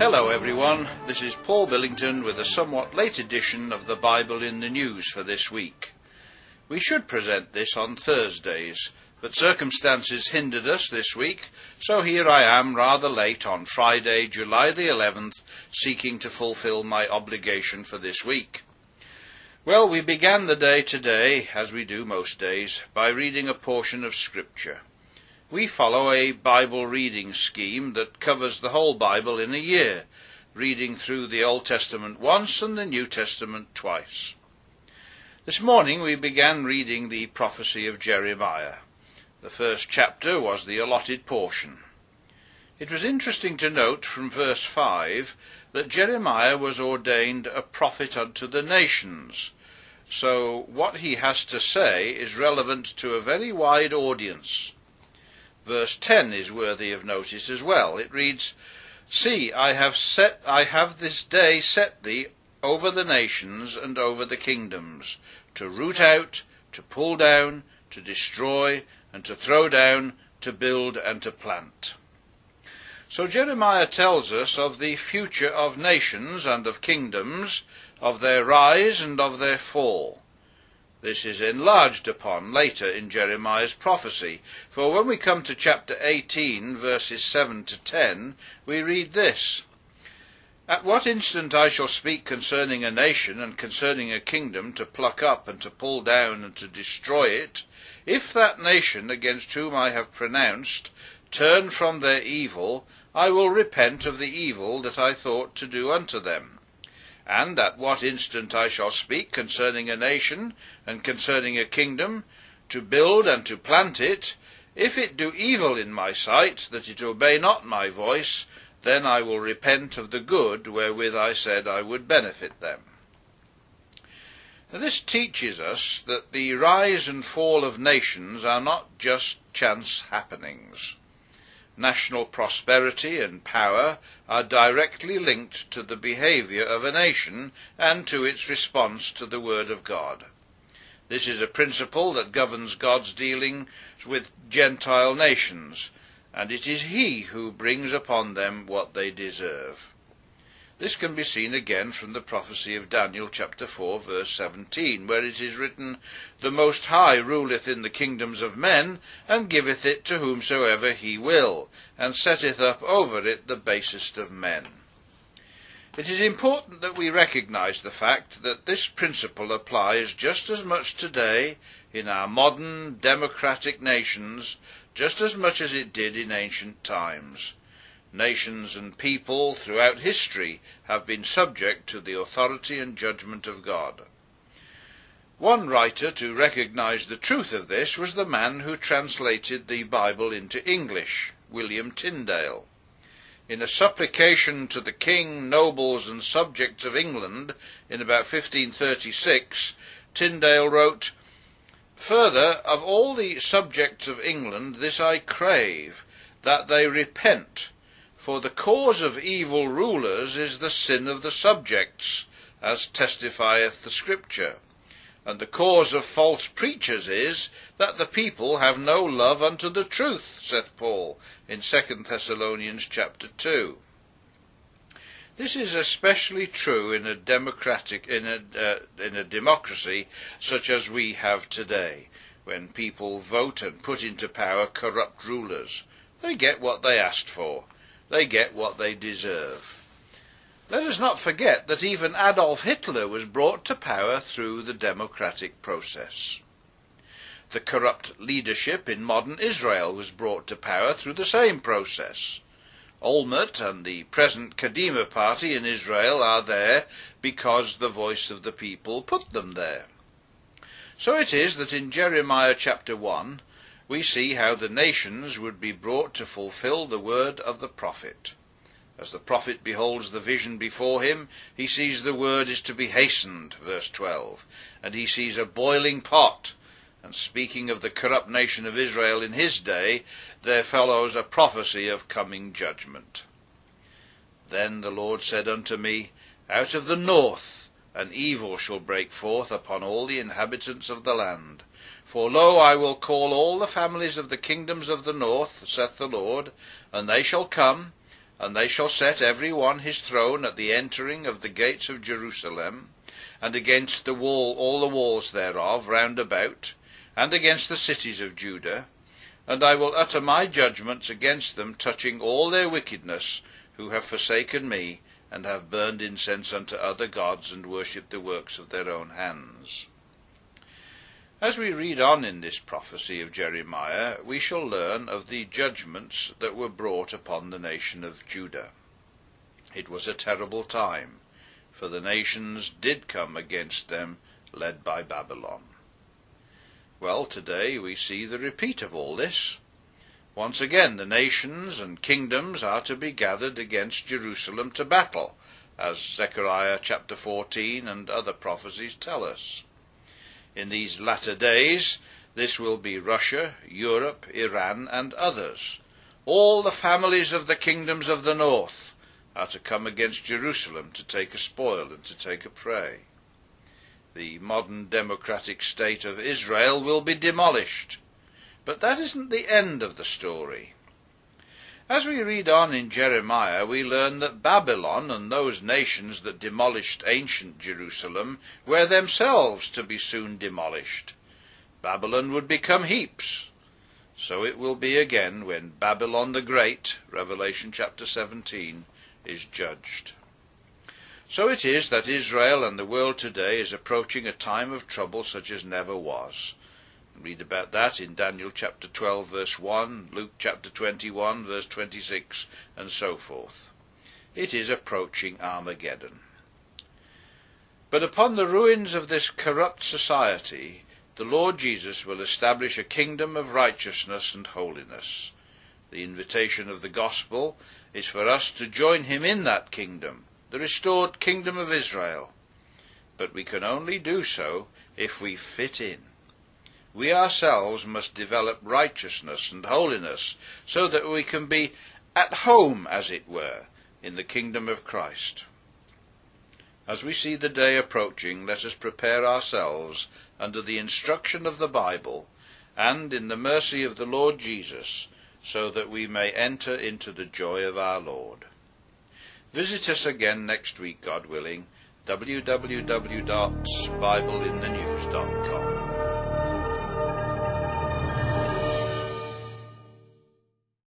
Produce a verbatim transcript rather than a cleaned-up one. Hello everyone, this is Paul Billington with a somewhat late edition of the Bible in the News for this week. We should present this on Thursdays, but circumstances hindered us this week, so here I am rather late on Friday, July the eleventh, seeking to fulfill my obligation for this week. Well, we began the day today, as we do most days, by reading a portion of Scripture. We follow a Bible reading scheme that covers the whole Bible in a year, reading through the Old Testament once and the New Testament twice. This morning we began reading the prophecy of Jeremiah. The first chapter was the allotted portion. It was interesting to note from verse five that Jeremiah was ordained a prophet unto the nations, so what he has to say is relevant to a very wide audience. Verse ten is worthy of notice as well. It reads, "See, I have set, I have this day set thee over the nations and over the kingdoms, to root out, to pull down, to destroy, and to throw down, to build and to plant." So Jeremiah tells us of the future of nations and of kingdoms, of their rise and of their fall. This is enlarged upon later in Jeremiah's prophecy, for when we come to chapter eighteen, verses seven to ten, we read this, "At what instant I shall speak concerning a nation and concerning a kingdom, to pluck up and to pull down and to destroy it, if that nation against whom I have pronounced turn from their evil, I will repent of the evil that I thought to do unto them. And at what instant I shall speak concerning a nation, and concerning a kingdom, to build and to plant it, if it do evil in my sight, that it obey not my voice, then I will repent of the good wherewith I said I would benefit them." Now this teaches us that the rise and fall of nations are not just chance happenings. National prosperity and power are directly linked to the behaviour of a nation and to its response to the Word of God. This is a principle that governs God's dealings with Gentile nations, and it is He who brings upon them what they deserve. This can be seen again from the prophecy of Daniel chapter four, verse seventeen, where it is written, "The Most High ruleth in the kingdoms of men, and giveth it to whomsoever he will, and setteth up over it the basest of men." It is important that we recognize the fact that this principle applies just as much today in our modern democratic nations, just as much as it did in ancient times. Nations and people throughout history have been subject to the authority and judgment of God. One writer to recognize the truth of this was the man who translated the Bible into English, William Tyndale. In a supplication to the king, nobles, and subjects of England in about fifteen thirty-six, Tyndale wrote, "Further, of all the subjects of England this I crave, that they repent, for the cause of evil rulers is the sin of the subjects, as testifieth the Scripture. And the cause of false preachers is, that the people have no love unto the truth," saith Paul, in Second Thessalonians chapter two. This is especially true in a democratic, in a, uh, in a democracy such as we have today, when people vote and put into power corrupt rulers. They get what they asked for. They get what they deserve. Let us not forget that even Adolf Hitler was brought to power through the democratic process. The corrupt leadership in modern Israel was brought to power through the same process. Olmert and the present Kadima party in Israel are there because the voice of the people put them there. So it is that in Jeremiah chapter one, we see how the nations would be brought to fulfill the word of the prophet. As the prophet beholds the vision before him, he sees the word is to be hastened, verse twelve, and he sees a boiling pot, and speaking of the corrupt nation of Israel in his day, there follows a prophecy of coming judgment. "Then the Lord said unto me, Out of the north an evil shall break forth upon all the inhabitants of the land. For, lo, I will call all the families of the kingdoms of the north, saith the Lord, and they shall come, And they shall set every one his throne at the entering of the gates of Jerusalem, and against the wall all the walls thereof round about, and against the cities of Judah. And I will utter my judgments against them touching all their wickedness, who have forsaken me, and have burned incense unto other gods, and worshipped the works of their own hands. As we read on in this prophecy of Jeremiah, we shall learn of the judgments that were brought upon the nation of Judah. It was a terrible time, for the nations did come against them, led by Babylon. Well, today we see the repeat of all this. Once again, the nations and kingdoms are to be gathered against Jerusalem to battle, as Zechariah chapter fourteen and other prophecies tell us. In these latter days, this will be Russia, Europe, Iran, and others. All the families of the kingdoms of the north are to come against Jerusalem to take a spoil and to take a prey. The modern democratic state of Israel will be demolished. But that isn't the end of the story. As we read on in Jeremiah, we learn that Babylon and those nations that demolished ancient Jerusalem were themselves to be soon demolished. Babylon would become heaps. So it will be again when Babylon the Great, Revelation chapter seventeen, is judged. So it is that Israel and the world today is approaching a time of trouble such as never was. Read about that in Daniel chapter twelve verse one, Luke chapter twenty-one verse twenty-six, and so forth. It is approaching Armageddon. But upon the ruins of this corrupt society, the Lord Jesus will establish a kingdom of righteousness and holiness. The invitation of the gospel is for us to join him in that kingdom, the restored kingdom of Israel. But we can only do so if we fit in. We ourselves must develop righteousness and holiness, so that we can be at home, as it were, in the kingdom of Christ. As we see the day approaching, let us prepare ourselves under the instruction of the Bible, and in the mercy of the Lord Jesus, so that we may enter into the joy of our Lord. Visit us again next week, God willing, w w w dot bible in the news dot com.